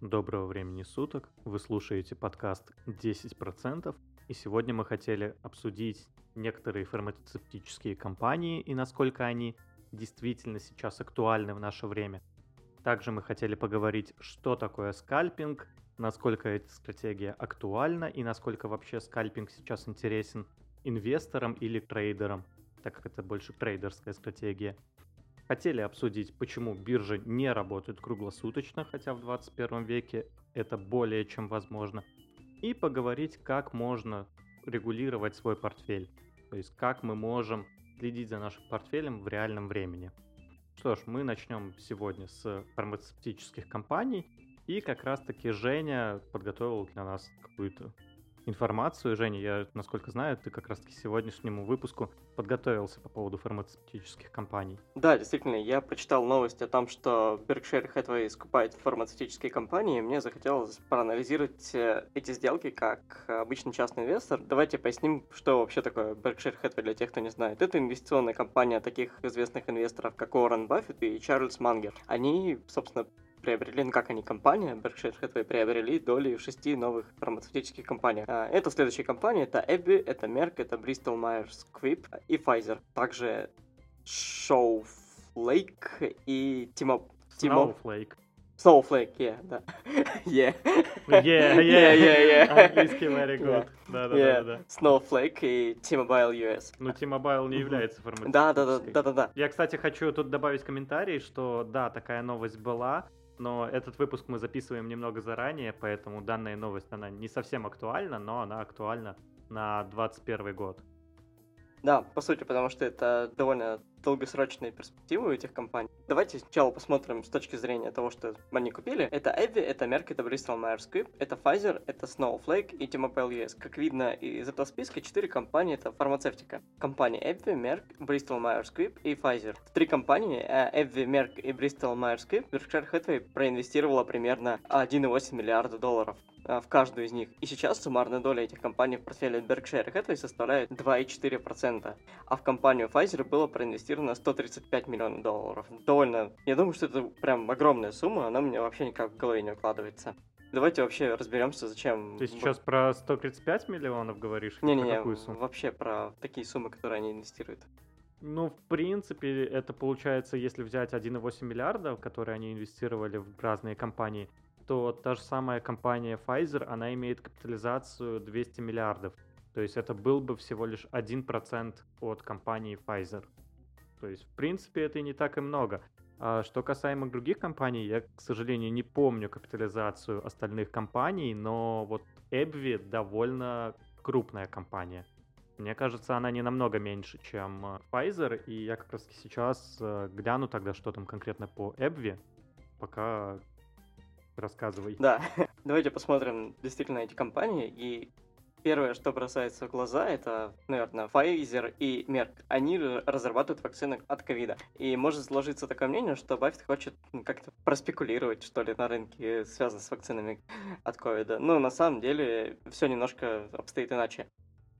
Доброго времени суток, вы слушаете подкаст 10%, и сегодня мы хотели обсудить некоторые фармацевтические компании и насколько они действительно сейчас актуальны в наше время. Также мы хотели поговорить, что такое скальпинг, насколько эта стратегия актуальна и насколько вообще скальпинг сейчас интересен инвесторам или трейдерам, так как это больше трейдерская стратегия. Хотели обсудить, почему биржи не работают круглосуточно, хотя в 21 веке это более чем возможно, и поговорить, как можно регулировать свой портфель, то есть как мы можем следить за нашим портфелем в реальном времени. Что ж, мы начнем сегодня с фармацевтических компаний, и как раз-таки Женя подготовил для нас какую-то информацию. Женя, я, насколько знаю, ты как раз-таки сегодняшнему выпуску подготовился по поводу фармацевтических компаний. Да, действительно, я прочитал новость о том, что Berkshire Hathaway скупает фармацевтические компании, и мне захотелось проанализировать эти сделки как обычный частный инвестор. Давайте поясним, что вообще такое Berkshire Hathaway для тех, кто не знает. Это инвестиционная компания таких известных инвесторов, как Уоррен Баффет и Чарльз Мангер. Они, собственно, приобрели, компания Berkshire Hathaway приобрели доли в 6 новых фармацевтических компаниях. Это следующие компании, это AbbVie, это Merck, это Bristol Myers Squibb и Pfizer. Также Snowflake и Snowflake, да. Английский very good. Да. Snowflake и T-Mobile US. Ну, T-Mobile не является фармацевтической. Да. Я, кстати, хочу тут добавить комментарий, что да, такая новость была, но этот выпуск мы записываем немного заранее, поэтому данная новость, она не совсем актуальна, но она актуальна на 2021 год. Да, по сути, потому что это довольно долгосрочные перспективы у этих компаний. Давайте сначала посмотрим с точки зрения того, что они купили. Это AbbVie, это Merck, это Bristol Myers Squibb, это Pfizer, это Snowflake и T-Mobile US. Как видно из этого списка, 4 компании — это фармацевтика. Компании AbbVie, Merck, Bristol Myers Squibb и Pfizer. В 3 компании AbbVie, Merck и Bristol Myers Squibb Berkshire Hathaway проинвестировала примерно $1.8 миллиарда в каждую из них. И сейчас суммарная доля этих компаний в портфеле Berkshire Hathaway составляет 2,4%. А в компанию Pfizer было проинвестировано $135 миллионов. Довольно... Я думаю, что это прям огромная сумма, она мне вообще никак в голове не укладывается. Давайте вообще разберемся, зачем... Ты сейчас про 135 миллионов говоришь? Не, вообще про такие суммы, которые они инвестируют. Ну, в принципе, это получается, если взять 1,8 миллиарда, которые они инвестировали в разные компании, то та же самая компания Pfizer, она имеет капитализацию 200 миллиардов. То есть это был бы всего лишь 1% от компании Pfizer. То есть, в принципе, это и не так и много. А что касаемо других компаний, я, к сожалению, не помню капитализацию остальных компаний, но вот AbbVie довольно крупная компания. Мне кажется, она не намного меньше, чем Pfizer, и я как раз сейчас гляну тогда, что там конкретно по AbbVie, пока... Рассказывай. Да, давайте посмотрим действительно эти компании. И первое, что бросается в глаза, это, наверное, Pfizer и Merck. Они разрабатывают вакцины от ковида. И может сложиться такое мнение, что Баффет хочет как-то проспекулировать, что ли, на рынке, связанном с вакцинами от ковида. Но на самом деле все немножко обстоит иначе.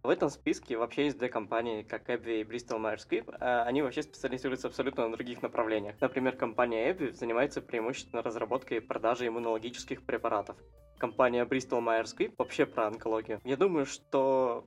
В этом списке вообще есть 2 компании, как AbbVie и Bristol Myers Squibb, они вообще специализируются абсолютно на других направлениях. Например, компания AbbVie занимается преимущественно разработкой и продажей иммунологических препаратов. Компания Bristol Myers Squibb вообще про онкологию. Я думаю, что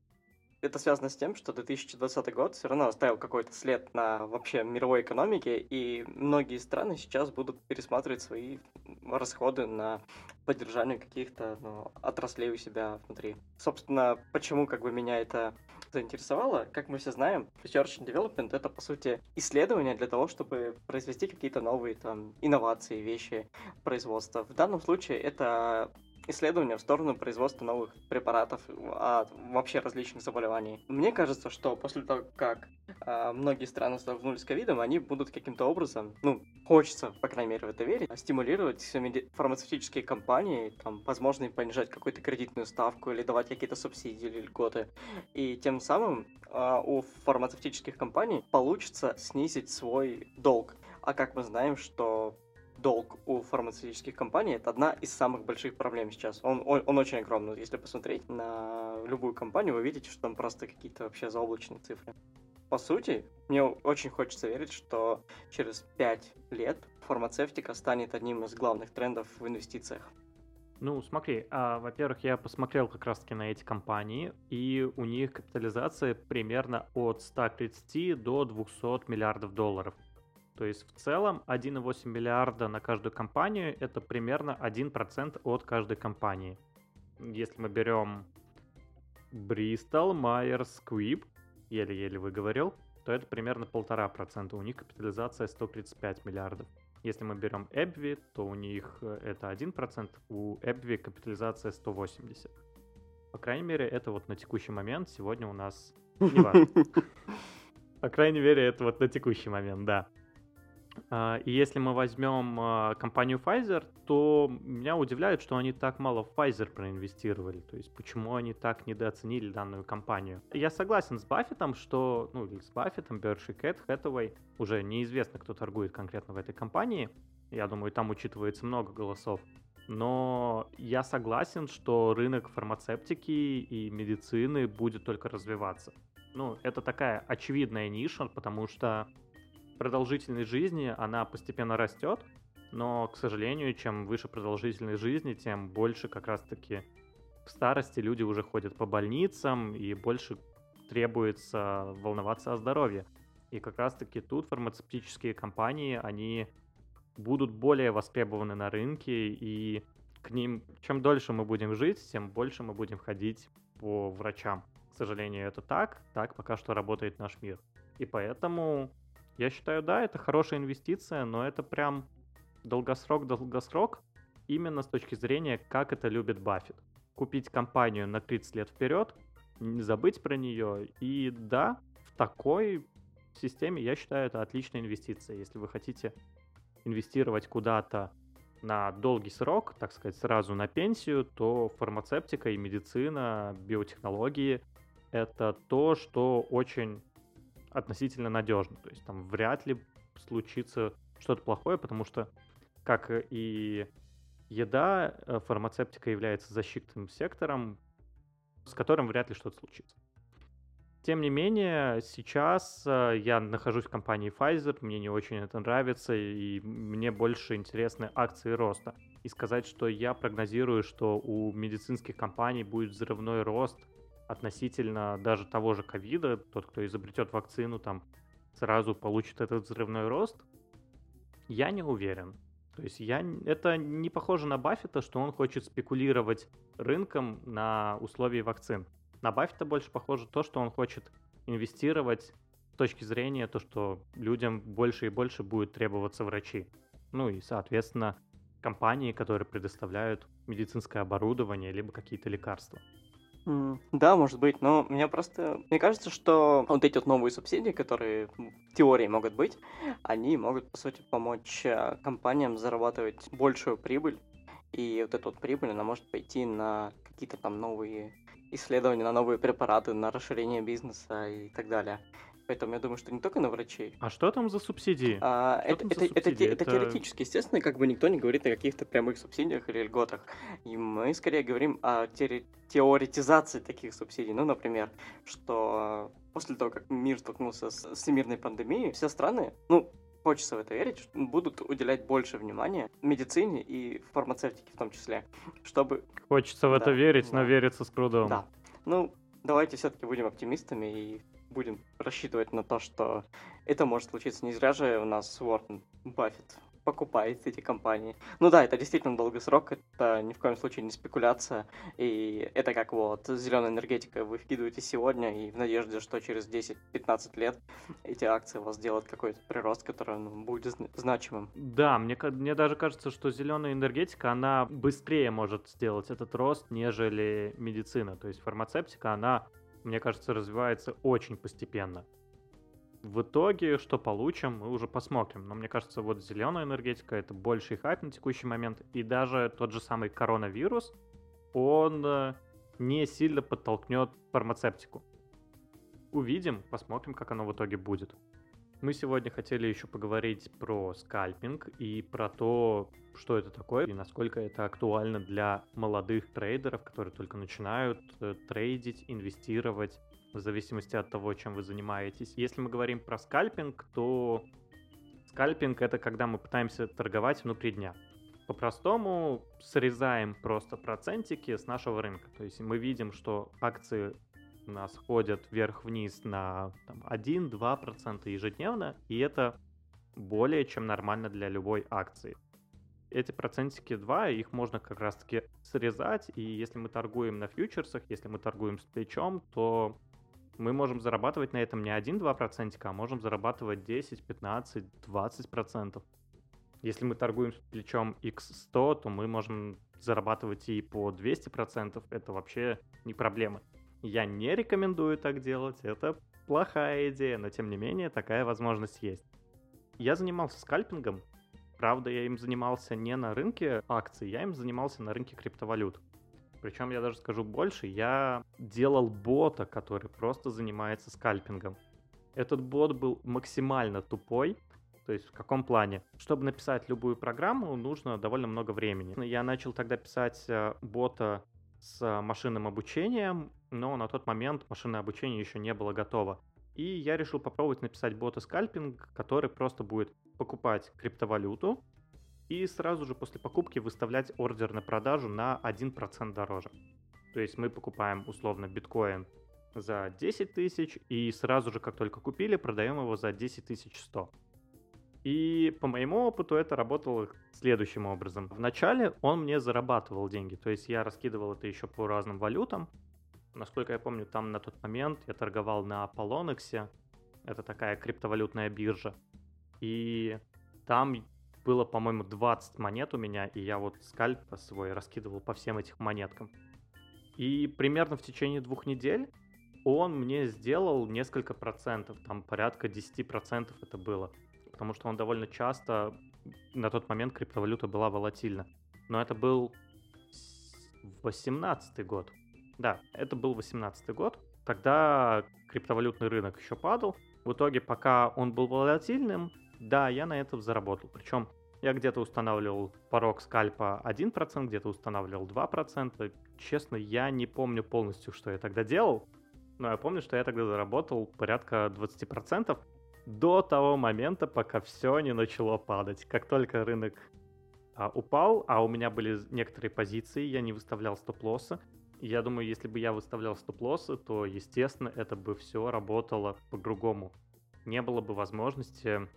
это связано с тем, что 2020 год все равно оставил какой-то след на вообще мировой экономике, и многие страны сейчас будут пересматривать свои расходы на поддержание каких-то отраслей у себя внутри. Собственно, почему меня это заинтересовало? Как мы все знаем, Research and Development — это, по сути, исследование для того, чтобы произвести какие-то новые инновации, вещи, производства. В данном случае это исследования в сторону производства новых препаратов от вообще различных заболеваний. Мне кажется, что после того, как многие страны столкнулись с ковидом, они будут каким-то образом, хочется, по крайней мере, в это верить, стимулировать фармацевтические компании, возможно, понижать какую-то кредитную ставку или давать какие-то субсидии или льготы. И тем самым у фармацевтических компаний получится снизить свой долг. А как мы знаем, что долг у фармацевтических компаний — это одна из самых больших проблем сейчас. Он очень огромный. Если посмотреть на любую компанию, вы видите, что там просто какие-то вообще заоблачные цифры. По сути, мне очень хочется верить, что через 5 лет фармацевтика станет одним из главных трендов в инвестициях. Ну, смотри, во-первых, я посмотрел как раз-таки на эти компании, и у них капитализация примерно от 130 до 200 миллиардов долларов. То есть в целом 1,8 миллиарда на каждую компанию — это примерно 1% от каждой компании. Если мы берем Bristol Myers Squibb, еле-еле выговорил, то это примерно 1,5%. У них капитализация 135 миллиардов. Если мы берем AbbVie, то у них это 1%, у AbbVie капитализация 180. По крайней мере, это вот на текущий момент. Сегодня у нас... Неважно. По крайней мере, это вот на текущий момент, да. И если мы возьмем компанию Pfizer, то меня удивляет, что они так мало в Pfizer проинвестировали. То есть, почему они так недооценили данную компанию. Я согласен с Баффетом, что... Ну, или с Баффетом, Berkshire Hathaway. Уже неизвестно, кто торгует конкретно в этой компании. Я думаю, там учитывается много голосов. Но я согласен, что рынок фармацевтики и медицины будет только развиваться. Ну, это такая очевидная ниша, потому что... Продолжительность жизни, она постепенно растет, но, к сожалению, чем выше продолжительность жизни, тем больше как раз-таки в старости люди уже ходят по больницам и больше требуется волноваться о здоровье. И как раз-таки тут фармацевтические компании, они будут более востребованы на рынке, и к ним, чем дольше мы будем жить, тем больше мы будем ходить по врачам. К сожалению, это так пока что работает наш мир. И поэтому... Я считаю, да, это хорошая инвестиция, но это прям долгосрок именно с точки зрения, как это любит Баффет. Купить компанию на 30 лет вперед, не забыть про нее. И да, в такой системе, я считаю, это отличная инвестиция. Если вы хотите инвестировать куда-то на долгий срок, так сказать, сразу на пенсию, то фармацевтика и медицина, биотехнологии — это то, что очень... относительно надежно, то есть там вряд ли случится что-то плохое, потому что, как и еда, фармацевтика является защитным сектором, с которым вряд ли что-то случится. Тем не менее, сейчас я нахожусь в компании Pfizer, мне не очень это нравится, и мне больше интересны акции роста. И сказать, что я прогнозирую, что у медицинских компаний будет взрывной рост, относительно даже того же ковида, тот, кто изобретет вакцину, там сразу получит этот взрывной рост, я не уверен. То есть это не похоже на Баффета, что он хочет спекулировать рынком на условии вакцин. На Баффета больше похоже то, что он хочет инвестировать с точки зрения то, что людям больше и больше будет требоваться врачи. Ну и, соответственно, компании, которые предоставляют медицинское оборудование либо какие-то лекарства. Да, может быть, но мне кажется, что вот эти вот новые субсидии, которые в теории могут быть, они могут, по сути, помочь компаниям зарабатывать большую прибыль, и вот эта вот прибыль, она может пойти на какие-то там новые исследования, на новые препараты, на расширение бизнеса и так далее. Поэтому я думаю, что не только на врачей. А что там за субсидии? Это теоретически, естественно, как бы никто не говорит о каких-то прямых субсидиях или льготах. И мы скорее говорим о теоретизации таких субсидий. Ну, например, что после того, как мир столкнулся с всемирной пандемией, все страны, хочется в это верить, будут уделять больше внимания медицине и фармацевтике в том числе, чтобы... Хочется в это верить, но верится с трудом. Да. Давайте все-таки будем оптимистами и... будем рассчитывать на то, что это может случиться. Не зря же у нас Уоррен Баффет покупает эти компании. Это действительно долгий срок, это ни в коем случае не спекуляция, и это как вот зеленая энергетика, вы вкидываете сегодня и в надежде, что через 10-15 лет эти акции у вас сделают какой-то прирост, который будет значимым. Да, мне даже кажется, что зеленая энергетика, она быстрее может сделать этот рост, нежели медицина, то есть фармацевтика, она... мне кажется, развивается очень постепенно. В итоге, что получим, мы уже посмотрим. Но мне кажется, вот зеленая энергетика — это больший хайп на текущий момент. И даже тот же самый коронавирус, он не сильно подтолкнет фармацевтику. Увидим, посмотрим, как оно в итоге будет. Мы сегодня хотели еще поговорить про скальпинг и про то, что это такое и насколько это актуально для молодых трейдеров, которые только начинают трейдить, инвестировать в зависимости от того, чем вы занимаетесь. Если мы говорим про скальпинг, то скальпинг — это когда мы пытаемся торговать внутри дня. по-простому срезаем просто процентики с нашего рынка. То есть мы видим, что акции у нас ходят вверх-вниз на 1-2% ежедневно, и это более чем нормально для любой акции. Эти процентики 2, их можно как раз-таки срезать, и если мы торгуем на фьючерсах, если мы торгуем с плечом, то мы можем зарабатывать на этом не 1-2%, а можем зарабатывать 10, 15, 20%. Если мы торгуем с плечом X100, то мы можем зарабатывать и по 200%, это вообще не проблема. Я не рекомендую так делать, это плохая идея, но тем не менее такая возможность есть. Я занимался скальпингом, правда, я им занимался не на рынке акций, я им занимался на рынке криптовалют. Причем, я даже скажу больше, я делал бота, который просто занимается скальпингом. Этот бот был максимально тупой, то есть в каком плане? Чтобы написать любую программу, нужно довольно много времени. Я начал тогда писать бота с машинным обучением, но на тот момент машинное обучение еще не было готово. И я решил попробовать написать бота-скальпинг, который просто будет покупать криптовалюту и сразу же после покупки выставлять ордер на продажу на 1% дороже. То есть мы покупаем условно биткоин за 10 тысяч и сразу же, как только купили, продаем его за 10 100. И по моему опыту это работало следующим образом. Вначале он мне зарабатывал деньги, то есть я раскидывал это еще по разным валютам. Насколько я помню, там на тот момент я торговал на Аполлониксе, это такая криптовалютная биржа, и там было, по-моему, 20 монет у меня, и я вот скальп свой раскидывал по всем этих монеткам. И примерно в течение 2 недель он мне сделал несколько процентов, там порядка 10% это было, потому что он довольно часто, на тот момент криптовалюта была волатильна. Но это был 18-й год. Да, это был 18-й год, тогда криптовалютный рынок еще падал. В итоге, пока он был волатильным, да, я на этом заработал. Причем я где-то устанавливал порог скальпа 1%, где-то устанавливал 2%. Честно, я не помню полностью, что я тогда делал, но я помню, что я тогда заработал порядка 20% до того момента, пока все не начало падать. Как только рынок упал, а у меня были некоторые позиции, я не выставлял стоп-лоссы. Я думаю, если бы я выставлял стоп-лоссы, то, естественно, это бы все работало по-другому. Не было бы возможности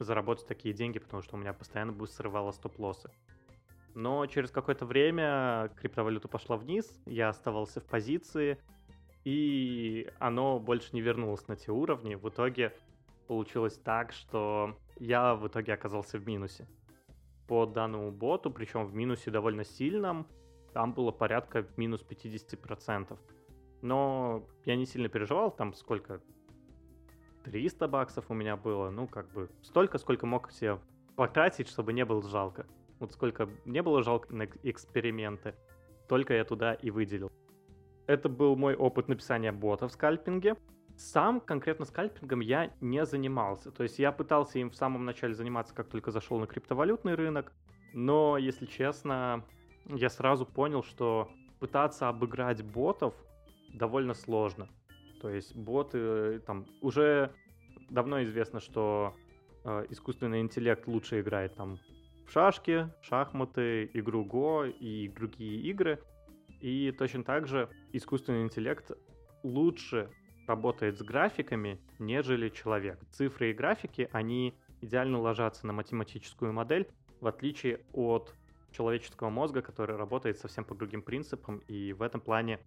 заработать такие деньги, потому что у меня постоянно бы срывало стоп-лоссы. Но через какое-то время криптовалюта пошла вниз, я оставался в позиции, и оно больше не вернулось на те уровни. В итоге получилось так, что я в итоге оказался в минусе. По данному боту, причем в минусе довольно сильном, там было порядка минус 50%. Но я не сильно переживал, там сколько? 300 баксов у меня было. Ну, как бы столько, сколько мог себе потратить, чтобы не было жалко. Вот сколько мне было жалко на эксперименты, только я туда и выделил. Это был мой опыт написания бота в скальпинге. Сам конкретно скальпингом я не занимался. То есть я пытался им в самом начале заниматься, как только зашел на криптовалютный рынок. Но, если честно, я сразу понял, что пытаться обыграть ботов довольно сложно. То есть боты, там, уже давно известно, что искусственный интеллект лучше играет там в шашки, шахматы, игру Го и другие игры. И точно так же искусственный интеллект лучше работает с графиками, нежели человек. Цифры и графики, они идеально ложатся на математическую модель, в отличие от человеческого мозга, который работает совсем по другим принципам, и в этом плане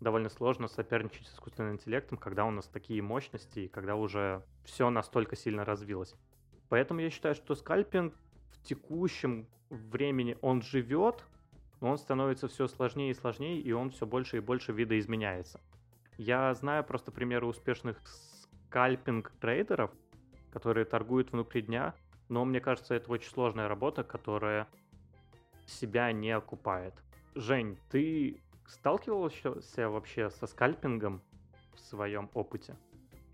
довольно сложно соперничать с искусственным интеллектом, когда у нас такие мощности, и когда уже все настолько сильно развилось. Поэтому я считаю, что скальпинг в текущем времени он живет, но он становится все сложнее и сложнее, и он все больше и больше видоизменяется. Я знаю просто примеры успешных скальпинг-трейдеров, которые торгуют внутри дня, но мне кажется, это очень сложная работа, которая себя не окупает. Жень, ты сталкивался вообще со скальпингом в своем опыте?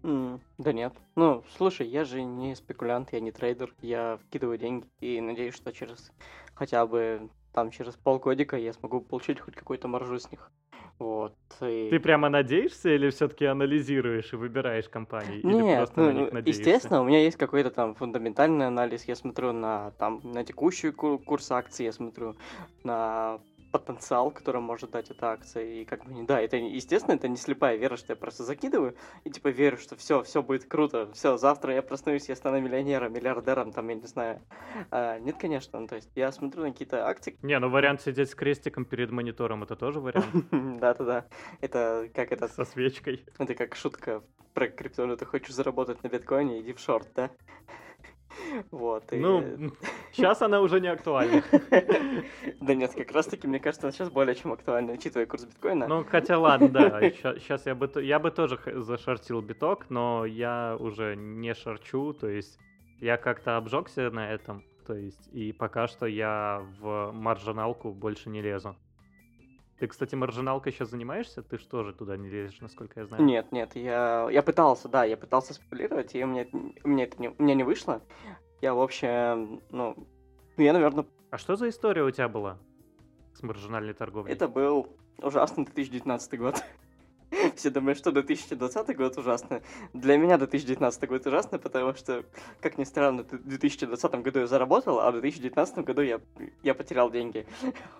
Да нет. Ну, слушай, я же не спекулянт, я не трейдер, я вкидываю деньги и надеюсь, что через хотя бы через полгодика я смогу получить хоть какую-то маржу с них. Вот, и... Ты прямо надеешься или все-таки анализируешь и выбираешь компании? Нет, или просто на них надеешься? Естественно, у меня есть какой-то там фундаментальный анализ. Я смотрю на текущий курс акций, я смотрю на потенциал, который может дать эта акция. И как бы, да, это, естественно, это не слепая вера, что я просто закидываю и типа верю, что все будет круто, все, завтра я проснусь, я стану миллионером, миллиардером, там, я не знаю. Нет, конечно, то есть я смотрю на какие-то акции. Не, ну вариант сидеть с крестиком перед монитором, это тоже вариант? Да-да-да, это как это... Со свечкой. Это как шутка про криптовалюту, хочешь заработать на биткоине, иди в шорт, да? Вот, и... Ну, сейчас она уже не актуальна. Да нет, как раз таки, мне кажется, она сейчас более чем актуальна, учитывая курс биткоина. Ну, хотя ладно, да, сейчас я бы тоже зашортил биток, но я уже не шорчу, то есть я как-то обжегся на этом, то есть и пока что я в маржиналку больше не лезу. Ты, кстати, маржиналкой сейчас занимаешься? Ты же тоже туда не лезешь, насколько я знаю. Нет, я пытался, да, я пытался спекулировать, и у меня не вышло. Я вообще, я, наверное... А что за история у тебя была с маржинальной торговлей? Это был ужасный 2019 год. Все думают, что 2020 год ужасно. Для меня 2019 год ужасно, потому что, как ни странно, в 2020 году я заработал, а в 2019 году я потерял деньги.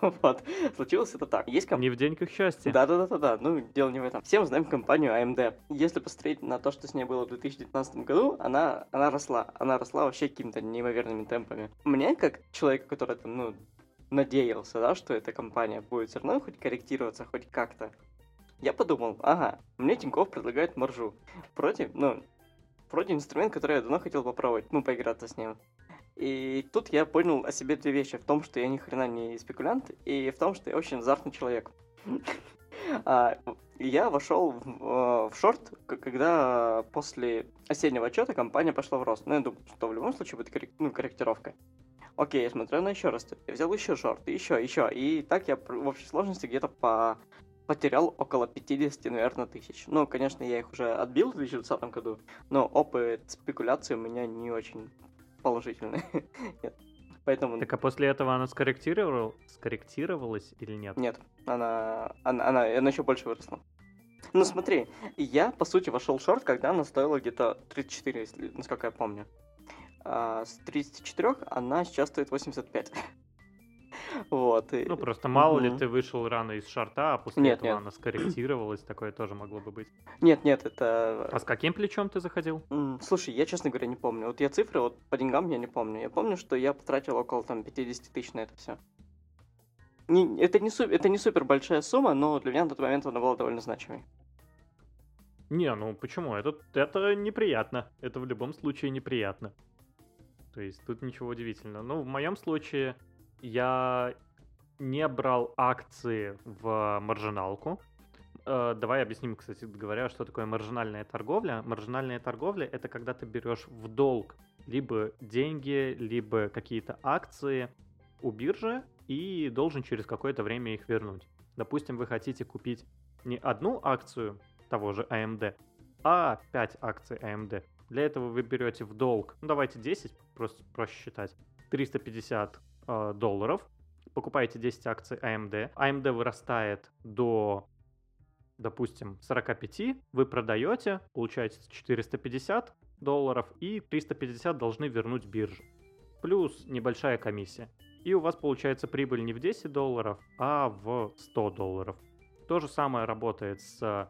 Вот. Случилось это так. Есть Не в деньгах счастье. Да-да-да-да. Дело не в этом. Все мы знаем компанию AMD. Если посмотреть на то, что с ней было в 2019 году, она росла. Она росла вообще какими-то неимоверными темпами. Мне, как человек, который там, надеялся, да, что эта компания будет все равно хоть корректироваться, хоть как-то, я подумал, ага, мне Тинькофф предлагает маржу. Вроде инструмент, который я давно хотел попробовать, поиграться с ним. И тут я понял о себе две вещи. В том, что я ни хрена не спекулянт, и в том, что я очень азартный человек. Я вошел в шорт, когда после осеннего отчета компания пошла в рост. Я думаю, что в любом случае будет корректировка. Окей, я смотрю, она еще растет. Я взял еще шорт, еще. И так я в общей сложности где-то потерял около 50, наверное, тысяч. Конечно, я их уже отбил в 2020 году, но опыт спекуляции у меня не очень положительный. Нет. Поэтому... Так а после этого она скорректировалась или нет? Нет, она еще больше выросла. Смотри, я, по сути, вошел в шорт, когда она стоила где-то 34, насколько я помню. С 34 она сейчас стоит 85. Вот, и... просто мало ли ты вышел рано из шорта, а после этого она скорректировалась, такое тоже могло бы быть. Нет, это... А с каким плечом ты заходил? Слушай, я, честно говоря, не помню. Я цифры, по деньгам я не помню. Я помню, что я потратил около 50 тысяч на это все. Это не супер большая сумма, но для меня на тот момент она была довольно значимой. Не, почему? Это неприятно. Это в любом случае неприятно. То есть тут ничего удивительного. В моем случае... Я не брал акции в маржиналку. Давай объясним, кстати говоря, что такое маржинальная торговля. Маржинальная торговля — это когда ты берешь в долг либо деньги, либо какие-то акции у биржи и должен через какое-то время их вернуть. Допустим, вы хотите купить не одну акцию того же AMD, а 5 акций AMD. Для этого вы берете в долг, давайте 10, просто проще считать, $350, покупаете 10 акций AMD, AMD вырастает до, допустим, 45, вы продаете, получаете $450, и $350 должны вернуть бирже, плюс небольшая комиссия. И у вас получается прибыль не в $10, а в $100. То же самое работает с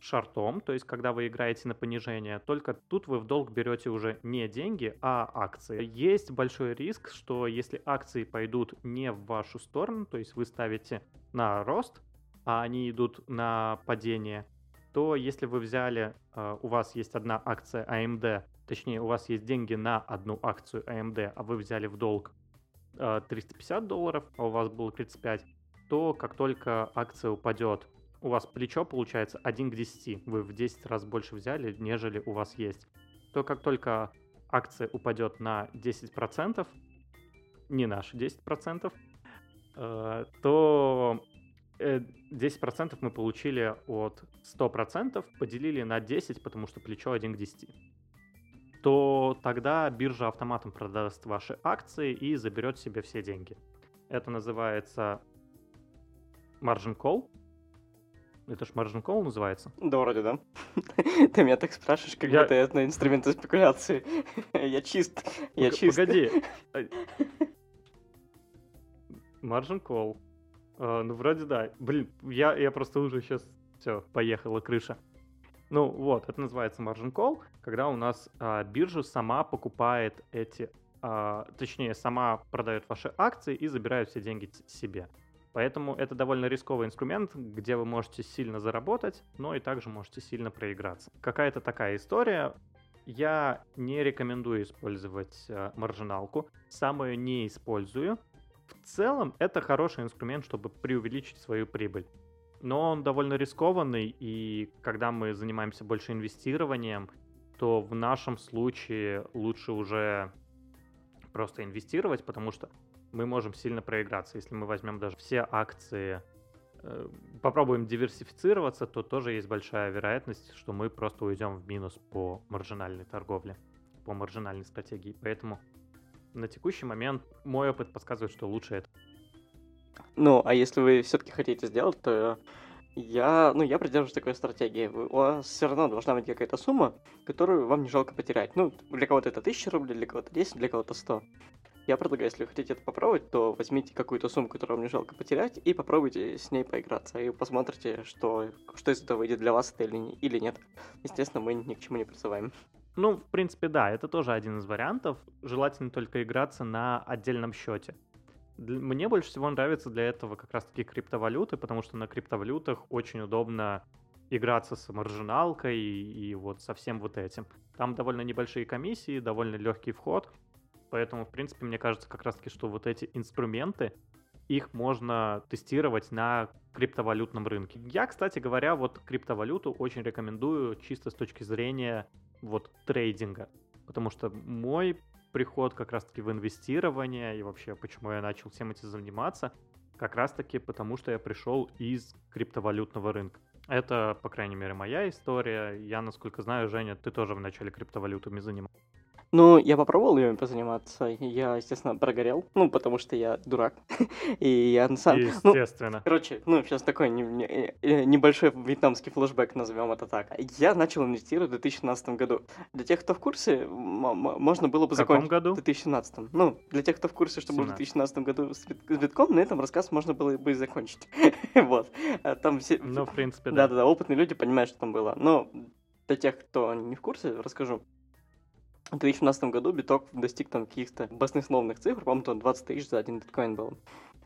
шортом, то есть когда вы играете на понижение, только тут вы в долг берете уже не деньги, а акции. Есть большой риск, что если акции пойдут не в вашу сторону, то есть вы ставите на рост, а они идут на падение, то если вы взяли, у вас есть одна акция AMD, точнее у вас есть деньги на одну акцию AMD, а вы взяли в долг $350, а у вас было 35, то как только акция упадет, у вас плечо получается 1 к 10, вы в 10 раз больше взяли, нежели у вас есть, то как только акция упадет на 10%, не наши 10%, то 10% мы получили от 100%, поделили на 10, потому что плечо 1 к 10. То тогда биржа автоматом продаст ваши акции и заберет себе все деньги. Это называется margin call. Это ж margin call называется? Да, вроде да. Ты меня так спрашиваешь, как будто это на инструменты спекуляции. Я чист. Я чист. Погоди. Margin call. Ну, вроде да. Блин, я просто уже сейчас... Все, поехала крыша. Ну, вот, это называется margin call, когда у нас биржа сама покупает эти... Точнее, сама продает ваши акции и забирает все деньги себе. Поэтому это довольно рисковый инструмент, где вы можете сильно заработать, но и также можете сильно проиграться. Какая-то такая история. Я не рекомендую использовать маржиналку, сам ее не использую. В целом, это хороший инструмент, чтобы преувеличить свою прибыль. Но он довольно рискованный, и когда мы занимаемся больше инвестированием, то в нашем случае лучше уже просто инвестировать, потому что мы можем сильно проиграться. Если мы возьмем даже все акции, попробуем диверсифицироваться, то тоже есть большая вероятность, что мы просто уйдем в минус по маржинальной торговле, по маржинальной стратегии. Поэтому на текущий момент мой опыт подсказывает, что лучше это. Ну, а если вы все-таки хотите сделать, то я придерживаюсь такой стратегии. У вас все равно должна быть какая-то сумма, которую вам не жалко потерять. Ну, для кого-то это 1000 рублей, для кого-то 10, для кого-то 100. Я предлагаю, если вы хотите это попробовать, то возьмите какую-то сумму, которую вам не жалко потерять, и попробуйте с ней поиграться, и посмотрите, что из этого выйдет для вас это или нет. Естественно, мы ни к чему не призываем. Ну, в принципе, да, это тоже один из вариантов. Желательно только играться на отдельном счете. Мне больше всего нравятся для этого как раз-таки криптовалюты, потому что на криптовалютах очень удобно играться с маржиналкой и вот со всем вот этим. Там довольно небольшие комиссии, довольно легкий вход. Поэтому, в принципе, мне кажется как раз-таки, что вот эти инструменты, их можно тестировать на криптовалютном рынке. Я, кстати говоря, вот криптовалюту очень рекомендую чисто с точки зрения вот трейдинга, потому что мой приход как раз-таки в инвестирование и вообще почему я начал всем этим заниматься, как раз-таки потому что я пришел из криптовалютного рынка. Это, по крайней мере, моя история. Я, насколько знаю, Женя, ты тоже в начале криптовалютами занимался. Ну, я попробовал ими позаниматься, я, естественно, прогорел, ну, потому что я дурак, и я сам... Естественно. Ну, короче, сейчас такой небольшой вьетнамский флешбэк, назовем это так. Я начал инвестировать в 2017 году. Для тех, кто в курсе, можно было бы закончить... В каком году? В 2017. Ну, для тех, кто в курсе, что было в 2017 году с битком, на этом рассказ можно было бы и закончить. Вот. Там все... Ну, в принципе, да. Да-да-да, опытные люди понимают, что там было. Но для тех, кто не в курсе, расскажу. В 2017 году биток достиг там каких-то баснословных цифр, по-моему, там 20 тысяч за один биткоин был.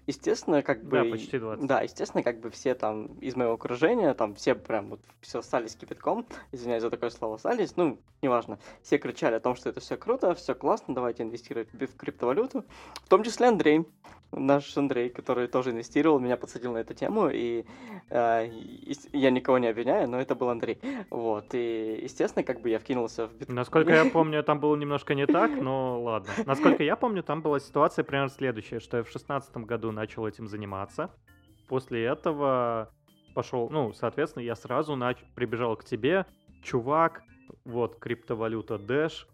Естественно, как бы... Да, почти 20. Да, естественно, как бы все там из моего окружения, там все прям вот все ссались кипятком, извиняюсь за такое слово, ссались, ну, неважно. Все кричали о том, что это все круто, все классно, давайте инвестировать в криптовалюту. В том числе Андрей, наш Андрей, который тоже инвестировал, меня подсадил на эту тему, и я никого не обвиняю, но это был Андрей. Вот, и, естественно, как бы я вкинулся в биткоин. Насколько я помню, там было немножко не так, но ладно. Насколько я помню, там была ситуация примерно следующая, что я в 2016 году начал этим заниматься. После этого пошел, соответственно, я сразу прибежал к тебе. Чувак, вот криптовалюта Dash,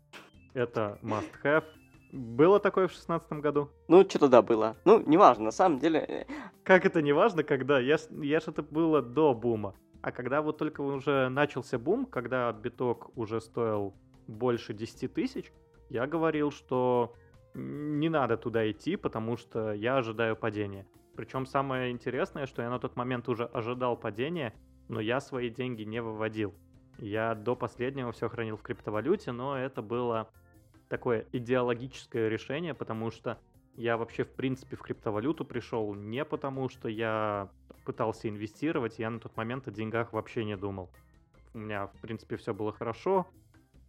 это must have. Было такое в 2016 году? Ну, что-то да, было. Ну, неважно, на самом деле... Как это неважно, когда? Я ж это было до бума. А когда вот только уже начался бум, когда биток уже стоил больше 10 тысяч, я говорил, что не надо туда идти, потому что я ожидаю падения. Причем самое интересное, что я на тот момент уже ожидал падения, но я свои деньги не выводил. Я до последнего все хранил в криптовалюте, но это было... такое идеологическое решение, потому что я вообще, в принципе, в криптовалюту пришел не потому, что я пытался инвестировать, я на тот момент о деньгах вообще не думал. У меня, в принципе, все было хорошо,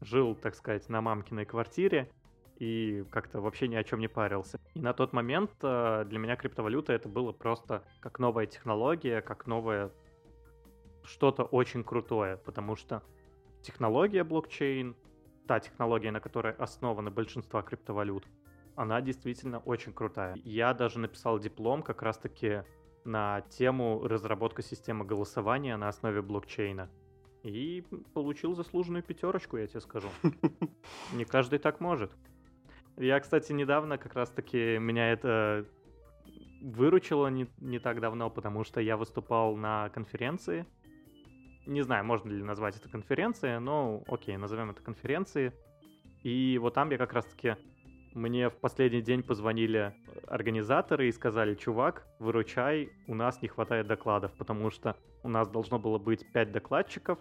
жил, так сказать, на мамкиной квартире и как-то вообще ни о чем не парился. И на тот момент для меня криптовалюта это было просто как новая технология, как новое что-то очень крутое, потому что технология блокчейн, та технология, на которой основано большинство криптовалют, она действительно очень крутая. Я даже написал диплом как раз-таки на тему разработка системы голосования на основе блокчейна. И получил заслуженную 5, я тебе скажу. Не каждый так может. Я, кстати, недавно как раз-таки меня это выручило не так давно, потому что я выступал на конференции не знаю, можно ли назвать это конференцией, но окей, назовем это конференцией. И вот там я как раз-таки, мне в последний день позвонили организаторы и сказали: чувак, выручай, у нас не хватает докладов, потому что у нас должно было быть 5 докладчиков,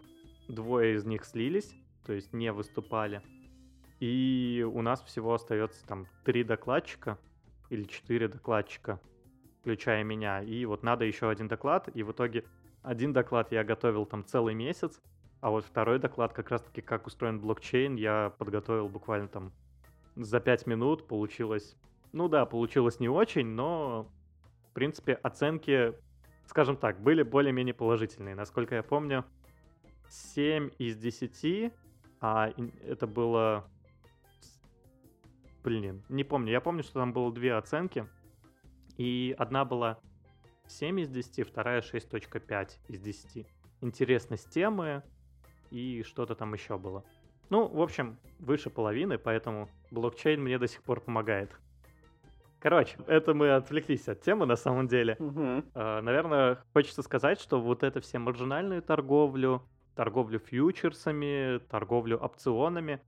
двое из них слились, то есть не выступали. И у нас всего остается там 3 докладчика или 4 докладчика, включая меня. И вот надо еще один доклад, и в итоге один доклад я готовил там целый месяц, а вот второй доклад как раз-таки «Как устроен блокчейн» я подготовил буквально там за 5 минут. Получилось, ну да, получилось не очень, но, в принципе, оценки, скажем так, были более-менее положительные. Насколько я помню, 7 из 10, а это было... Блин, не помню. Я помню, что там было 2 оценки, и одна была 7 из 10, вторая 6.5 из 10. Интересность темы и что-то там еще было. Ну, в общем, выше половины, поэтому блокчейн мне до сих пор помогает. Короче, это мы отвлеклись от темы на самом деле. Наверное, хочется сказать, что вот это все маржинальную торговлю, торговлю фьючерсами, торговлю опционами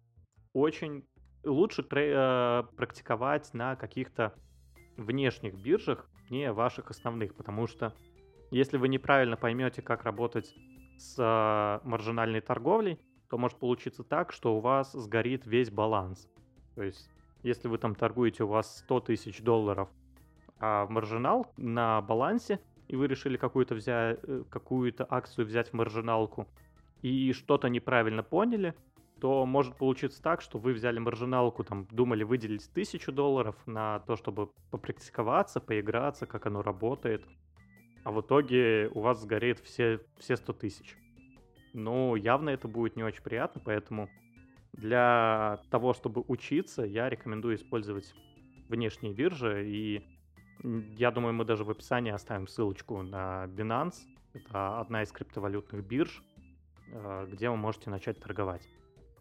очень лучше практиковать на каких-то внешних биржах, не ваших основных, потому что если вы неправильно поймете, как работать с маржинальной торговлей, то может получиться так, что у вас сгорит весь баланс. То есть, если вы там торгуете, у вас 100 тысяч долларов в маржинал на балансе, и вы решили какую-то акцию взять в маржиналку, и что-то неправильно поняли, то может получиться так, что вы взяли маржиналку, там, думали выделить 1000 долларов на то, чтобы попрактиковаться, поиграться, как оно работает, а в итоге у вас сгорит все 100 тысяч. Ну, явно это будет не очень приятно, поэтому для того, чтобы учиться, я рекомендую использовать внешние биржи, и я думаю, мы даже в описании оставим ссылочку на Binance, это одна из криптовалютных бирж, где вы можете начать торговать.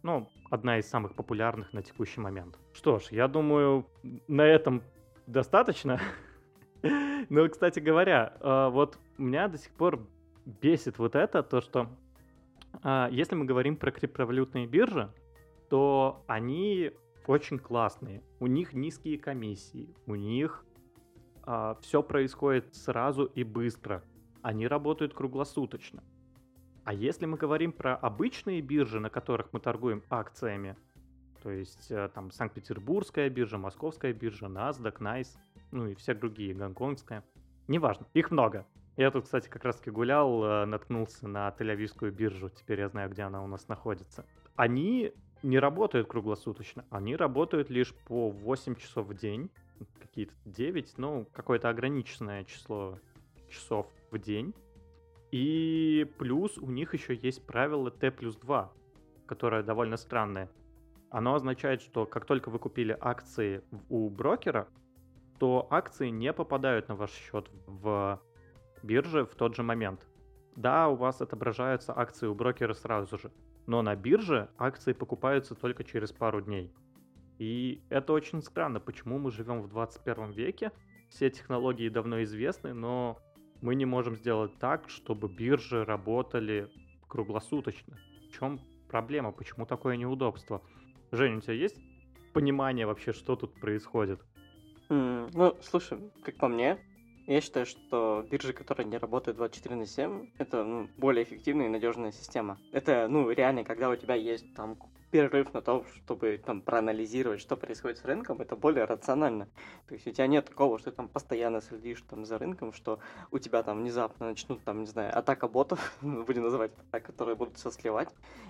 Ну, одна из самых популярных на текущий момент. Что ж, я думаю, на этом достаточно. Ну, кстати говоря, вот меня до сих пор бесит вот это, то, что если мы говорим про криптовалютные биржи, то они очень классные. У них низкие комиссии, у них все происходит сразу и быстро. Они работают круглосуточно. А если мы говорим про обычные биржи, на которых мы торгуем акциями, то есть там Санкт-Петербургская биржа, Московская биржа, NASDAQ, NYSE, ну и все другие, гонконгская, неважно, их много. Я тут, кстати, как раз-таки гулял, наткнулся на тель-авивскую биржу, теперь я знаю, где она у нас находится. Они не работают круглосуточно, они работают лишь по 8 часов в день, какие-то 9, ну, какое-то ограниченное число часов в день. И плюс у них еще есть правило T+2, которое довольно странное. Оно означает, что как только вы купили акции у брокера, то акции не попадают на ваш счет в бирже в тот же момент. Да, у вас отображаются акции у брокера сразу же, но на бирже акции покупаются только через пару дней. И это очень странно, почему мы живем в 21 веке, все технологии давно известны, но мы не можем сделать так, чтобы биржи работали круглосуточно. В чем проблема, почему такое неудобство? Жень, у тебя есть понимание вообще, что тут происходит? Ну, слушай, как по мне, я считаю, что биржи, которые не работают 24/7, это более эффективная и надежная система. Это, реально, когда у тебя есть там перерыв на то, чтобы там проанализировать, что происходит с рынком, это более рационально. То есть у тебя нет такого, что ты там постоянно следишь там за рынком, что у тебя там внезапно начнут там, не знаю, атака ботов, будем называть так, которые будут все сливать,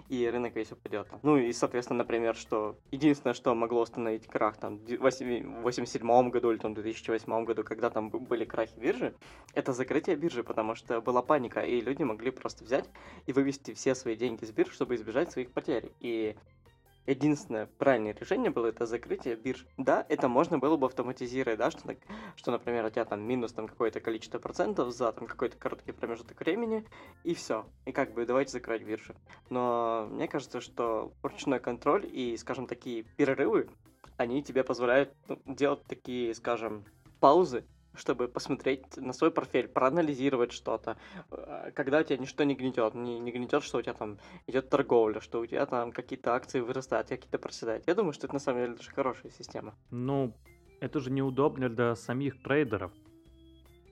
и рынок весь упадет. Ну и, соответственно, например, что единственное, что могло остановить крах там в 1987 году или там в 2008 году, когда там были крахи биржи, это закрытие биржи, потому что была паника, и люди могли просто взять и вывести все свои деньги с бирж, чтобы избежать своих потерь. И единственное правильное решение было это закрытие бирж. Да, это можно было бы автоматизировать, да, что например, у тебя там минус там какое-то количество процентов за там какой-то короткий промежуток времени, и все. И как бы давайте закрывать биржи. Но мне кажется, что ручной контроль и, скажем, такие перерывы, они тебе позволяют делать такие, скажем, паузы, чтобы посмотреть на свой портфель, проанализировать что-то, когда у тебя ничто не гнетет, не гнетет, что у тебя там идет торговля, что у тебя там какие-то акции вырастают, какие-то проседают. Я думаю, что это на самом деле даже хорошая система. Ну, это же неудобно для самих трейдеров.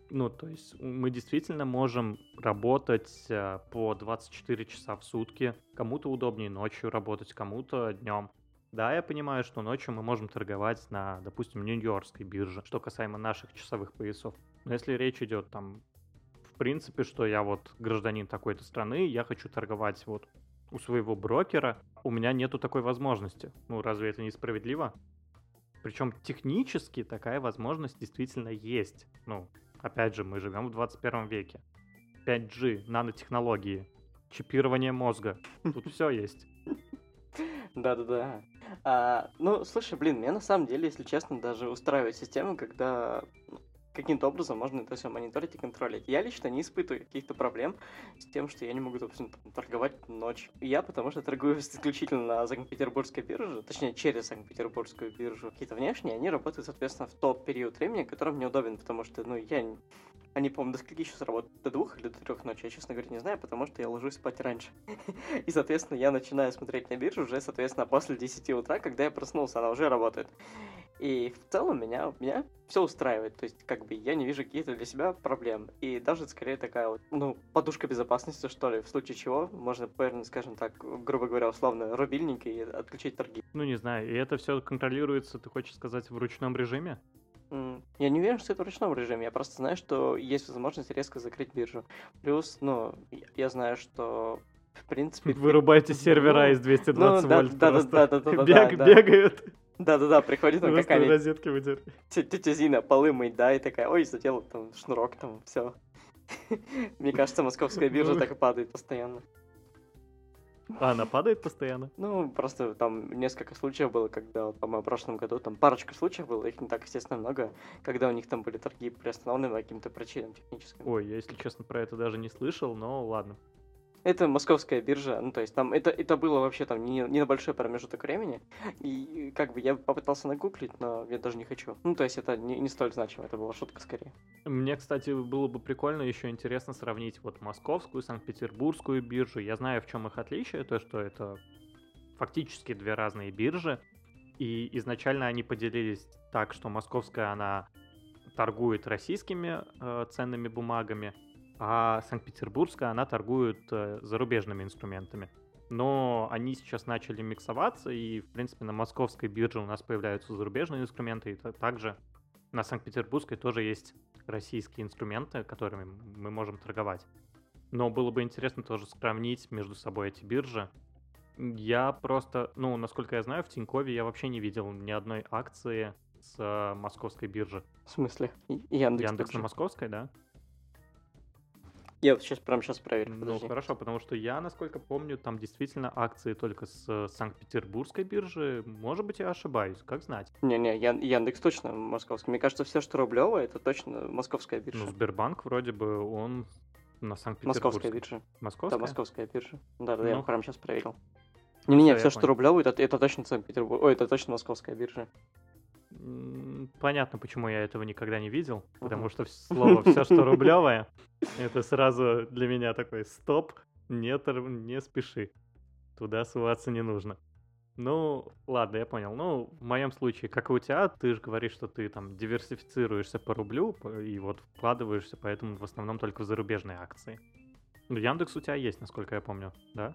Ну, то есть мы действительно можем работать по 24 часа в сутки. Кому-то удобнее ночью работать, кому-то днем. Да, я понимаю, что ночью мы можем торговать на, допустим, Нью-Йоркской бирже, что касаемо наших часовых поясов. Но если речь идет там, в принципе, что я вот гражданин такой-то страны, я хочу торговать вот у своего брокера, у меня нету такой возможности. Ну, разве это несправедливо? Причем технически такая возможность действительно есть. Ну, опять же, мы живем в 21 веке. 5G, нанотехнологии, чипирование мозга. Тут все есть. Да-да-да. Ну, слушай, блин, меня на самом деле, если честно, даже устраивает система, когда каким-то образом можно это все мониторить и контролить. Я лично не испытываю каких-то проблем с тем, что я не могу, допустим, торговать ночью. Я, потому что торгую исключительно на Санкт-Петербургской бирже, точнее, через Санкт-Петербургскую биржу. Какие-то внешние, они работают, соответственно, в тот период времени, который мне удобен, потому что, ну, я... Они, по-моему, до скольки сейчас работают? До 2 или до 3 ночи? Я, честно говоря, не знаю, потому что я ложусь спать раньше. И, соответственно, я начинаю смотреть на биржу уже, соответственно, после 10 утра, когда я проснулся, она уже работает. И в целом меня все устраивает. То есть, как бы, я не вижу каких-то для себя проблем. И даже, скорее, такая вот, ну, подушка безопасности, что ли, в случае чего можно повернуть, скажем так, грубо говоря, условно, рубильник и отключить торги. Ну, не знаю, и это все контролируется, ты хочешь сказать, в ручном режиме? Я не уверен, что это в ручном режиме, я просто знаю, что есть возможность резко закрыть биржу. Плюс, ну, я знаю, что, в принципе... Вырубайте сервера из 220 вольт просто. Бегают. Да-да-да, приходит там какая-нибудь тетя Зина полы мыть, да, и такая, ой, задела там шнурок, там, все. Мне кажется, московская биржа так и падает постоянно. А она падает постоянно? Ну, просто там несколько случаев было, когда, по-моему, в прошлом году там парочка случаев было, их не так, естественно, много, когда у них там были торги приостановлены по каким-то причинам техническим. Ой, я, если честно, про это даже не слышал, но ладно. Это московская биржа, ну, то есть там это было вообще там не на большой промежуток времени, и как бы я попытался нагуглить, но я даже не хочу. Ну, то есть это не столь значимо, это была шутка скорее. Мне, кстати, было бы прикольно, еще интересно сравнить вот московскую, санкт-петербургскую биржу. Я знаю, в чем их отличие, то, что это фактически две разные биржи, и изначально они поделились так, что московская, она торгует российскими ценными бумагами, а Санкт-Петербургская, она торгует зарубежными инструментами. Но они сейчас начали миксоваться, и, в принципе, на московской бирже у нас появляются зарубежные инструменты, и также на Санкт-Петербургской тоже есть российские инструменты, которыми мы можем торговать. Но было бы интересно тоже сравнить между собой эти биржи. Я просто, ну, насколько я знаю, в Тинькове я вообще не видел ни одной акции с московской биржи. В смысле? Яндекс на московской, да? Я вот прямо сейчас проверю. Ну, хорошо, потому что я, насколько помню, там действительно акции только с Санкт-Петербургской биржи. Может быть, я ошибаюсь, как знать. Не-не, Яндекс точно московский. Мне кажется, все, что рублевое, это точно московская биржа. Ну, Сбербанк вроде бы, он на Санкт-Петербургской. Московская биржа. Московская? Да, московская биржа. Да, я прямо сейчас проверил. Не-не, все, что рублевое, это точно Санкт-Петербург. Ой, это точно московская биржа. Понятно, почему я этого никогда не видел, потому что слово «все, что рублевое», это сразу для меня такой «стоп, не спеши, туда суваться не нужно». Ну, ладно, я понял. Ну, в моем случае, как и у тебя, ты же говоришь, что ты там диверсифицируешься по рублю и вот вкладываешься, поэтому в основном только в зарубежные акции. Яндекс у тебя есть, насколько я помню, да?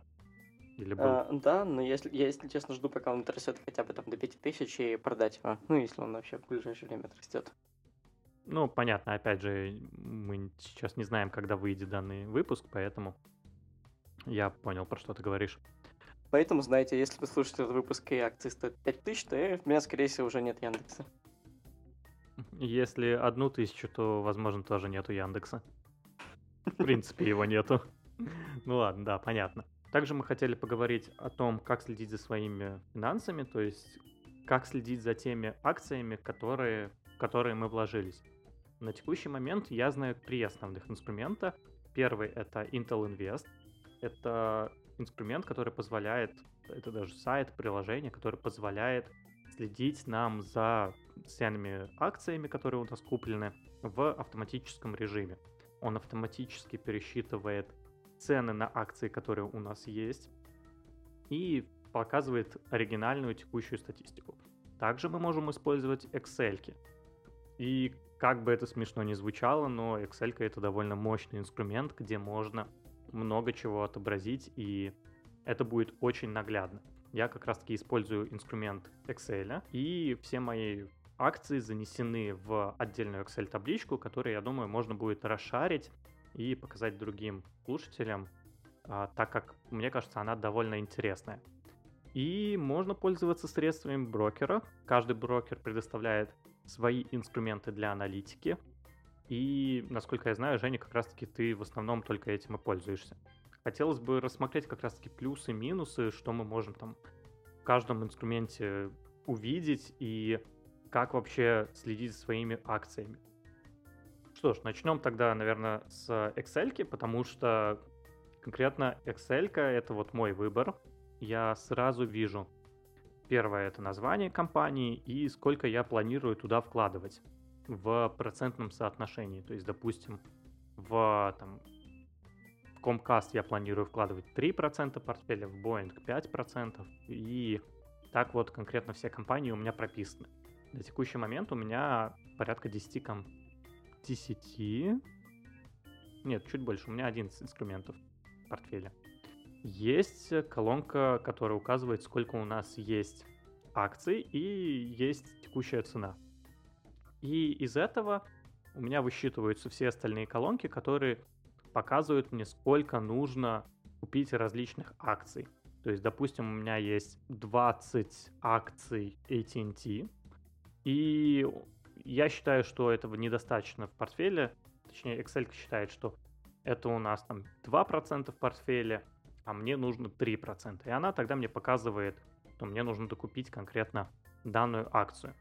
Да, но я, если честно, жду, пока он отрастет хотя бы там до 5000 и продать его. Ну, если он вообще в ближайшее время отрастет. Ну, понятно, опять же, мы сейчас не знаем, когда выйдет данный выпуск, поэтому я понял, про что ты говоришь. Поэтому, знаете, если вы слушаете этот выпуск и акции стоят 5000, то у меня, скорее всего, уже нет Яндекса. Если 1000, то, возможно, тоже нету Яндекса. В принципе, его нету. Ну ладно, да, понятно. Также мы хотели поговорить о том, как следить за своими финансами, то есть как следить за теми акциями, в которые мы вложились. На текущий момент я знаю 3 основных инструмента. Первый — это Intel Invest. Это инструмент, который позволяет, это даже сайт, приложение, который позволяет следить нам за ценными акциями, которые у нас куплены, в автоматическом режиме. Он автоматически пересчитывает цены на акции, которые у нас есть, и показывает оригинальную текущую статистику. Также мы можем использовать Excel-ки. И как бы это смешно ни звучало, но Excel-ка — это довольно мощный инструмент, где можно много чего отобразить, и это будет очень наглядно. Я как раз-таки использую инструмент Excel, и все мои акции занесены в отдельную Excel-табличку, которую, я думаю, можно будет расшарить и показать другим слушателям, так как, мне кажется, она довольно интересная. И можно пользоваться средствами брокера. Каждый брокер предоставляет свои инструменты для аналитики. И, насколько я знаю, Женя, как раз-таки ты в основном только этим и пользуешься. Хотелось бы рассмотреть как раз-таки плюсы, минусы, что мы можем там в каждом инструменте увидеть и как вообще следить за своими акциями. Что ж, начнем тогда, наверное, с Excel-ки, потому что конкретно Excel-ка — это вот мой выбор. Я сразу вижу, первое — это название компании и сколько я планирую туда вкладывать в процентном соотношении. То есть, допустим, в Comcast я планирую вкладывать 3% портфеля, в Boeing 5%, и так вот конкретно все компании у меня прописаны. На текущий момент у меня порядка чуть больше, у меня 11 инструментов в портфеле. Есть колонка, которая указывает, сколько у нас есть акций и есть текущая цена. И из этого у меня высчитываются все остальные колонки, которые показывают мне, сколько нужно купить различных акций. То есть, допустим, у меня есть 20 акций AT&T, и я считаю, что этого недостаточно в портфеле. Точнее, Excel считает, что это у нас там 2% в портфеле, а мне нужно 3%. И она тогда мне показывает, что мне нужно докупить конкретно данную акцию.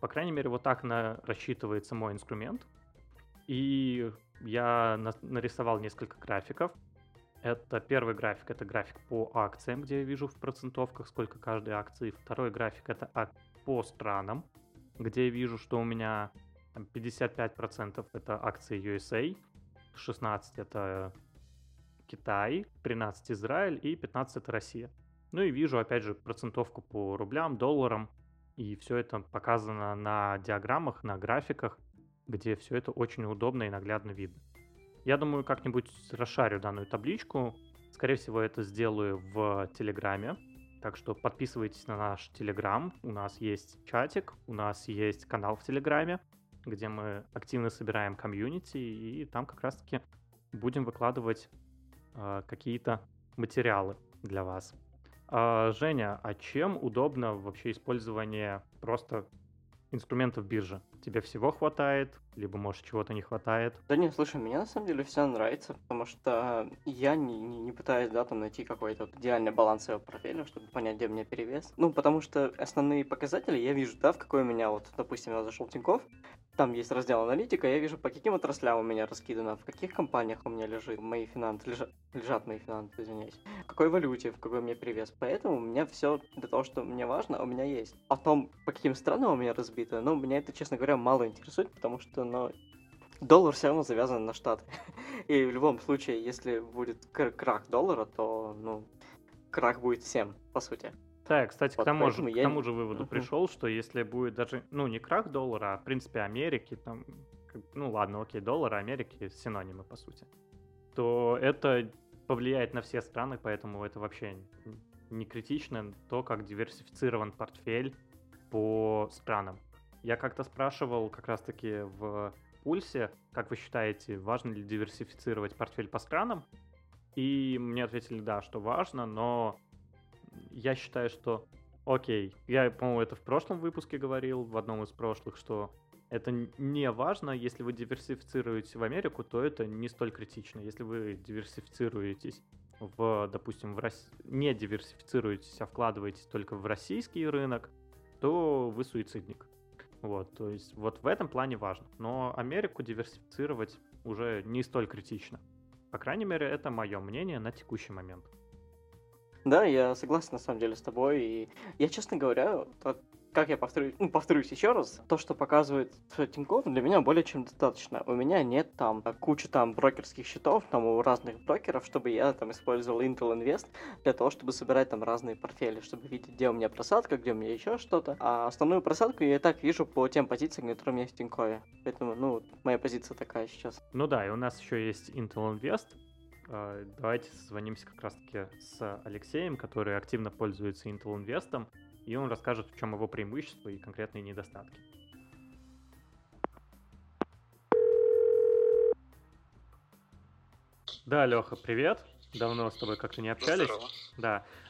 По крайней мере, вот так рассчитывается мой инструмент. И я нарисовал несколько графиков. Это первый график, это график по акциям, где я вижу в процентовках, сколько каждой акции. Второй график, это по странам, где я вижу, что у меня 55% это акции USA, 16% это Китай, 13% Израиль и 15% это Россия. Ну и вижу, опять же, процентовку по рублям, долларам. И все это показано на диаграммах, на графиках, где все это очень удобно и наглядно видно. Я думаю, как-нибудь расшарю данную табличку. Скорее всего, это сделаю в Телеграме. Так что подписывайтесь на наш Телеграм. У нас есть чатик, у нас есть канал в Телеграме, где мы активно собираем комьюнити, и там как раз-таки будем выкладывать какие-то материалы для вас. Женя, а чем удобно вообще использование просто инструментов биржи? Тебе всего хватает, либо, может, чего-то не хватает? Да нет, слушай, мне на самом деле все нравится, потому что я не пытаюсь, найти какой-то идеальный баланс своего портфеля, чтобы понять, где у меня перевес. Потому что основные показатели я вижу, в какой у меня, допустим, я зашел в Тинькофф, там есть раздел аналитика, я вижу, по каким отраслям у меня раскидано, в каких компаниях у меня лежат мои финансы, в какой валюте, в какой у меня перевес. Поэтому у меня все для того, что мне важно, у меня есть. О том, по каким странам у меня разбито, меня это, честно говоря, мало интересует, потому что, доллар все равно завязан на Штаты. И в любом случае, если будет крах доллара, то, крах будет всем, по сути. Да, кстати, к тому же выводу пришел, что если будет даже, не крах доллара, а, в принципе, Америки, доллара, Америки — синонимы, по сути, то это повлияет на все страны, поэтому это вообще не критично, то, как диверсифицирован портфель по странам. Я как-то спрашивал как раз-таки в Пульсе, как вы считаете, важно ли диверсифицировать портфель по странам, и мне ответили, да, что важно, но... Я считаю, что, я, по-моему, это в прошлом выпуске говорил, в одном из прошлых, что это не важно. Если вы диверсифицируете в Америку, то это не столь критично. Если вы диверсифицируетесь не диверсифицируетесь, а вкладываетесь только в российский рынок, то вы суицидник. То есть вот в этом плане важно. Но Америку диверсифицировать уже не столь критично. По крайней мере, это мое мнение на текущий момент. Да, я согласен на самом деле с тобой, и я, честно говоря, как я повторюсь еще раз, то, что показывает Тинькофф, для меня более чем достаточно. У меня нет там кучи там брокерских счетов, там у разных брокеров, чтобы я там использовал Intel Invest для того, чтобы собирать там разные портфели, чтобы видеть, где у меня просадка, где у меня еще что-то. А основную просадку я и так вижу по тем позициям, которые у меня есть в Тинькове. Поэтому, ну, моя позиция такая сейчас. Ну да, и у нас еще есть Intel Invest. Давайте созвонимся как раз-таки с Алексеем, который активно пользуется Intel Invest, и он расскажет, в чем его преимущества и конкретные недостатки. Да, Леха, привет. Давно с тобой как-то не общались. Здорово.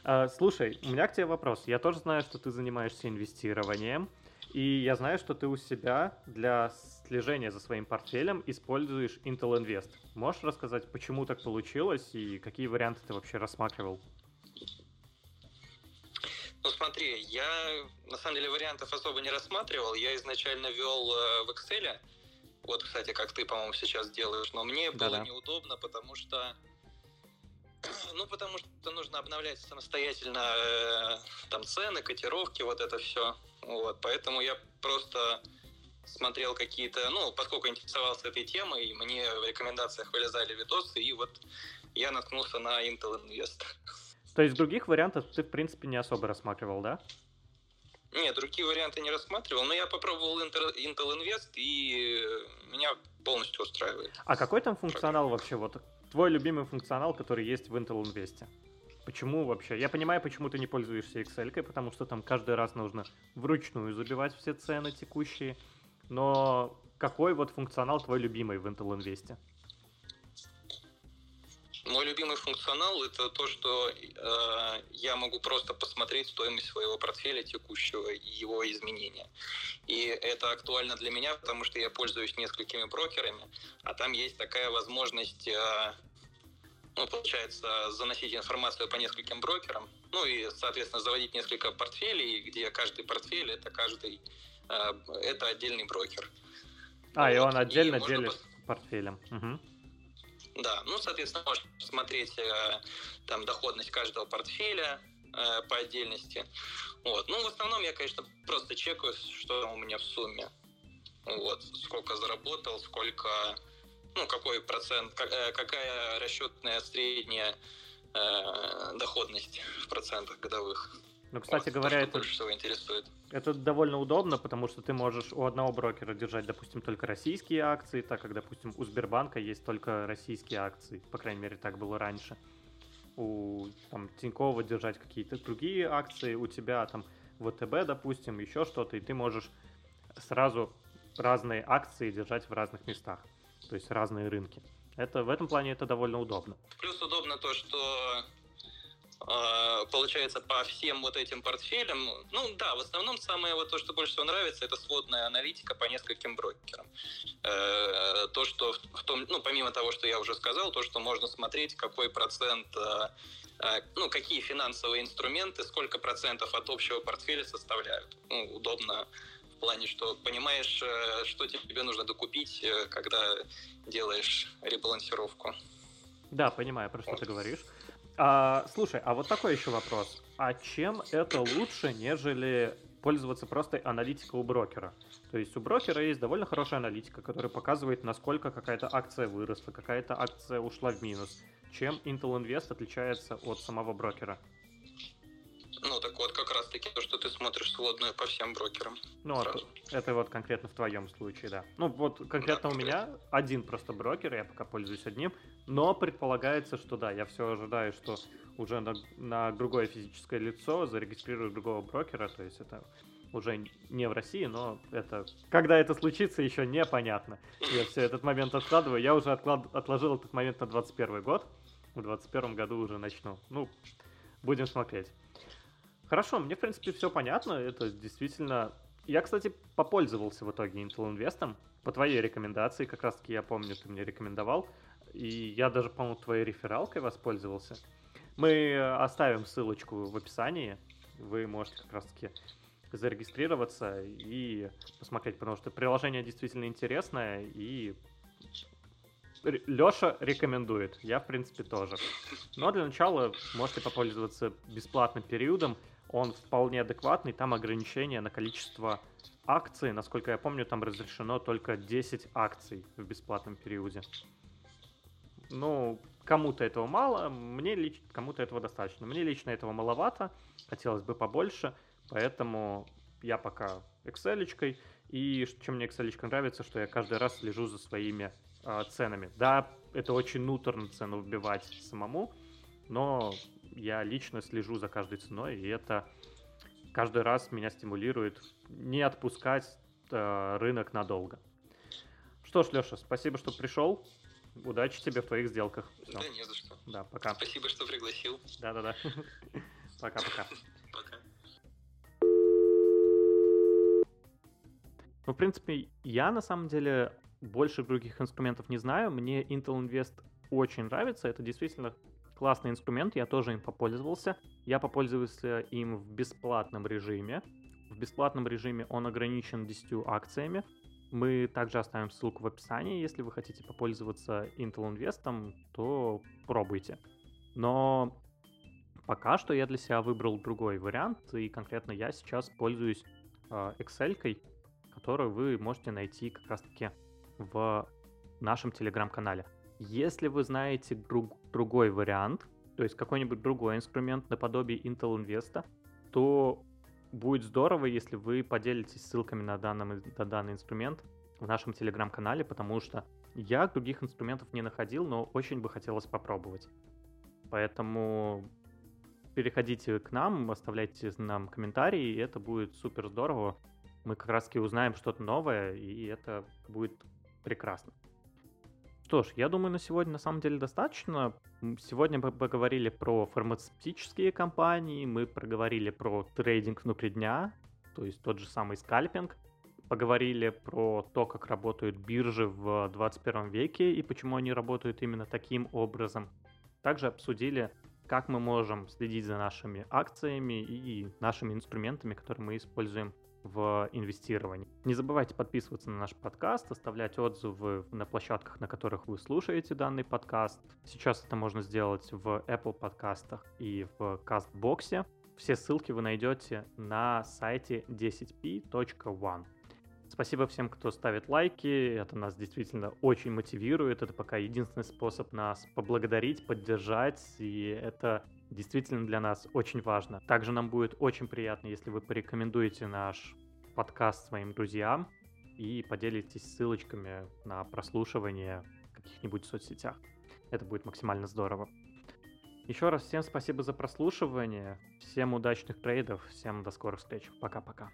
Да. Слушай, у меня к тебе вопрос. Я тоже знаю, что ты занимаешься инвестированием, и я знаю, что ты у себя для слежения за своим портфелем используешь Intel Invest. Можешь рассказать, почему так получилось и какие варианты ты вообще рассматривал? Ну смотри, я на самом деле вариантов особо не рассматривал. Я изначально вел в Excel. Вот, кстати, как ты, по-моему, сейчас делаешь. Но мне было неудобно, потому что нужно обновлять самостоятельно там цены, котировки, вот это все. Вот, поэтому я просто смотрел какие-то, ну, поскольку интересовался этой темой, и мне в рекомендациях вылезали видосы, и вот я наткнулся на Intel Invest. То есть других вариантов ты, в принципе, не особо рассматривал, да? Нет, другие варианты не рассматривал, но я попробовал Intel Invest, и меня полностью устраивает. А какой там функционал вообще? Вот твой любимый функционал, который есть в Intel Invest? Почему вообще? Я понимаю, почему ты не пользуешься Excel-кой, потому что там каждый раз нужно вручную забивать все цены текущие. Но какой вот функционал твой любимый в Intel Invest? Мой любимый функционал — это то, что я могу просто посмотреть стоимость своего портфеля текущего и его изменения. И это актуально для меня, потому что я пользуюсь несколькими брокерами, а там есть такая возможность, получается, заносить информацию по нескольким брокерам, ну и, соответственно, заводить несколько портфелей, где каждый портфель — это отдельный брокер. А, вот. И он отдельно и делит портфелем. Угу. Да, ну, соответственно, можно посмотреть там доходность каждого портфеля по отдельности. Вот. Ну, в основном я, конечно, просто чекаю, что там у меня в сумме. Вот. Сколько заработал, сколько, ну, какой процент, какая расчетная средняя доходность в процентах годовых. Ну, кстати вот, говоря, это больше всего интересует. Это довольно удобно, потому что ты можешь у одного брокера держать, допустим, только российские акции, так как, допустим, у Сбербанка есть только российские акции. По крайней мере, так было раньше. У там, Тинькова держать какие-то другие акции, у тебя там ВТБ, допустим, еще что-то, и ты можешь сразу разные акции держать в разных местах, то есть разные рынки. Это, в этом плане это довольно удобно. Плюс удобно то, что... Получается, по всем вот этим портфелям, ну да, в основном самое вот то, что больше всего нравится, это сводная аналитика по нескольким брокерам. То, что в том, ну помимо того, что я уже сказал, то, что можно смотреть, какой процент, ну какие финансовые инструменты, сколько процентов от общего портфеля составляют. Ну, удобно в плане, что понимаешь, что тебе нужно докупить, когда делаешь ребалансировку. Да, понимаю, про что ты говоришь. Слушай, а вот такой еще вопрос. А чем это лучше, нежели пользоваться просто аналитикой у брокера? То есть у брокера есть довольно хорошая аналитика, которая показывает, насколько какая-то акция выросла, какая-то акция ушла в минус. Чем Intel Invest отличается от самого брокера? Ну так вот как раз-таки то, что ты смотришь сводную по всем брокерам. Ну это вот конкретно в твоем случае, да. Ну вот конкретно да, у меня один просто брокер, я пока пользуюсь одним, но предполагается, что да, я все ожидаю, что уже на другое физическое лицо зарегистрирую другого брокера, то есть это уже не в России, но это когда это случится, еще непонятно. Я все этот момент откладываю, я уже отложил этот момент на 2021 год, в 2021 году уже начну. Ну, будем смотреть. Хорошо, мне, в принципе, все понятно, это действительно... Я, кстати, попользовался в итоге Intel Invest, по твоей рекомендации, как раз-таки я помню, ты мне рекомендовал, и я даже, по-моему, твоей рефералкой воспользовался. Мы оставим ссылочку в описании, вы можете как раз-таки зарегистрироваться и посмотреть, потому что приложение действительно интересное, и Леша рекомендует, я, в принципе, тоже. Но для начала можете попользоваться бесплатным периодом, он вполне адекватный, там ограничение на количество акций, насколько я помню, там разрешено только 10 акций в бесплатном периоде. Ну, кому-то этого мало, кому-то этого достаточно. Мне лично этого маловато, хотелось бы побольше, поэтому я пока Excel-очкой. И чем мне Excel-очка нравится, что я каждый раз слежу за своими ценами. Да, это очень нуторно цену вбивать самому, но я лично слежу за каждой ценой, и это каждый раз меня стимулирует не отпускать рынок надолго. Что ж, Леша, спасибо, что пришел. Удачи тебе в твоих сделках. Все. Да не за что. Да, пока. Спасибо, что пригласил. Да-да-да. Пока-пока. Пока. Ну, в принципе, я на самом деле больше других инструментов не знаю. Мне Intel Invest очень нравится. Это действительно классный инструмент. Я тоже им попользовался. Я попользовался им в бесплатном режиме. В бесплатном режиме он ограничен 10 акциями. Мы также оставим ссылку в описании. Если вы хотите попользоваться Intel Invest, то пробуйте. Но пока что я для себя выбрал другой вариант, и конкретно я сейчас пользуюсь Excel-кой, которую вы можете найти как раз-таки в нашем Telegram-канале. Если вы знаете другой вариант, то есть какой-нибудь другой инструмент наподобие Intel Invest, то будет здорово, если вы поделитесь ссылками на данный инструмент в нашем Telegram-канале, потому что я других инструментов не находил, но очень бы хотелось попробовать. Поэтому переходите к нам, оставляйте нам комментарии, и это будет супер здорово. Мы как раз-таки узнаем что-то новое, и это будет прекрасно. Что ж, я думаю, на сегодня на самом деле достаточно. Сегодня мы поговорили про фармацевтические компании, мы проговорили про трейдинг внутри дня, то есть тот же самый скальпинг, поговорили про то, как работают биржи в 21 веке и почему они работают именно таким образом. Также обсудили, как мы можем следить за нашими акциями и нашими инструментами, которые мы используем в инвестировании. Не забывайте подписываться на наш подкаст, оставлять отзывы на площадках, на которых вы слушаете данный подкаст. Сейчас это можно сделать в Apple подкастах и в Castbox. Все ссылки вы найдете на сайте 10p.one. Спасибо всем, кто ставит лайки. Это нас действительно очень мотивирует. Это пока единственный способ нас поблагодарить, поддержать. И это действительно для нас очень важно. Также нам будет очень приятно, если вы порекомендуете наш подкаст своим друзьям и поделитесь ссылочками на прослушивание в каких-нибудь соцсетях. Это будет максимально здорово. Еще раз всем спасибо за прослушивание. Всем удачных трейдов. Всем до скорых встреч. Пока-пока.